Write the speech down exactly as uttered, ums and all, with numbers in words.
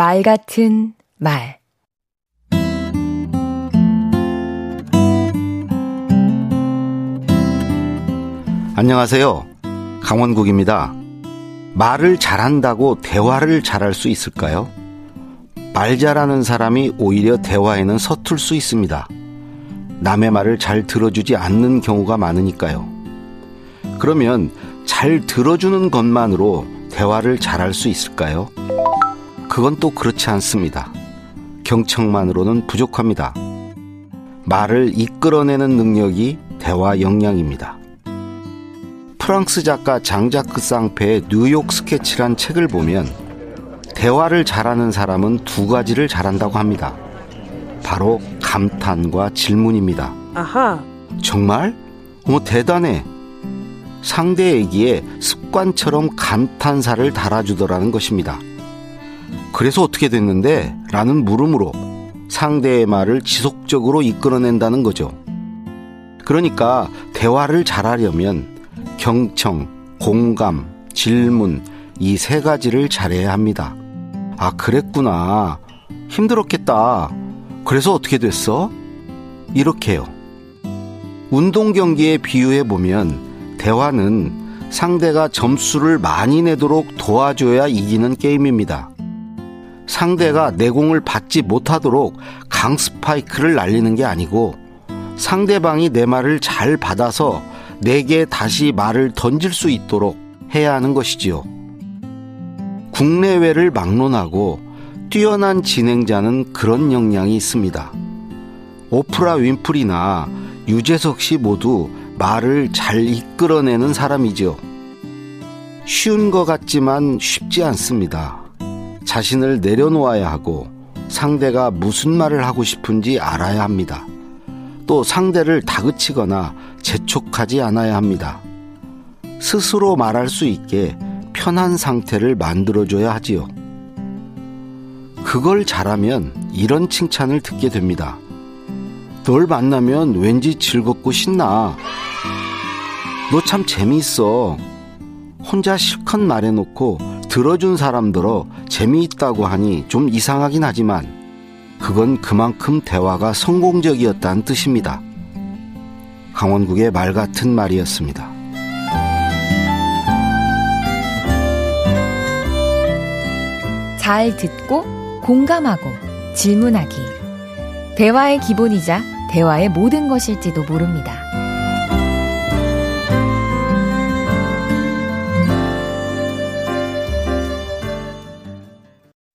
말 같은 말. 안녕하세요. 강원국입니다. 말을 잘한다고 대화를 잘할 수 있을까요? 말 잘하는 사람이 오히려 대화에는 서툴 수 있습니다. 남의 말을 잘 들어주지 않는 경우가 많으니까요. 그러면 잘 들어주는 것만으로 대화를 잘할 수 있을까요? 그건 또 그렇지 않습니다. 경청만으로는 부족합니다. 말을 이끌어내는 능력이 대화 역량입니다. 프랑스 작가 장자크 상페의 뉴욕 스케치란 책을 보면 대화를 잘하는 사람은 두 가지를 잘한다고 합니다. 바로 감탄과 질문입니다. 아하. 정말? 어머 대단해. 상대에게 습관처럼 감탄사를 달아주더라는 것입니다. 그래서 어떻게 됐는데? 라는 물음으로 상대의 말을 지속적으로 이끌어낸다는 거죠. 그러니까 대화를 잘하려면 경청, 공감, 질문 이 세 가지를 잘해야 합니다. 아, 그랬구나. 힘들었겠다. 그래서 어떻게 됐어? 이렇게요. 운동 경기에 비유해 보면 대화는 상대가 점수를 많이 내도록 도와줘야 이기는 게임입니다. 상대가 내 공을 받지 못하도록 강 스파이크를 날리는 게 아니고 상대방이 내 말을 잘 받아서 내게 다시 말을 던질 수 있도록 해야 하는 것이지요. 국내외를 막론하고 뛰어난 진행자는 그런 역량이 있습니다. 오프라 윈프리나 유재석 씨 모두 말을 잘 이끌어내는 사람이죠. 쉬운 것 같지만 쉽지 않습니다. 자신을 내려놓아야 하고 상대가 무슨 말을 하고 싶은지 알아야 합니다. 또 상대를 다그치거나 재촉하지 않아야 합니다. 스스로 말할 수 있게 편한 상태를 만들어줘야 하지요. 그걸 잘하면 이런 칭찬을 듣게 됩니다. 널 만나면 왠지 즐겁고 신나. 너 참 재미있어. 혼자 실컷 말해놓고 들어준 사람들어 재미있다고 하니 좀 이상하긴 하지만 그건 그만큼 대화가 성공적이었다는 뜻입니다. 강원국의 말 같은 말이었습니다. 잘 듣고 공감하고 질문하기. 대화의 기본이자 대화의 모든 것일지도 모릅니다.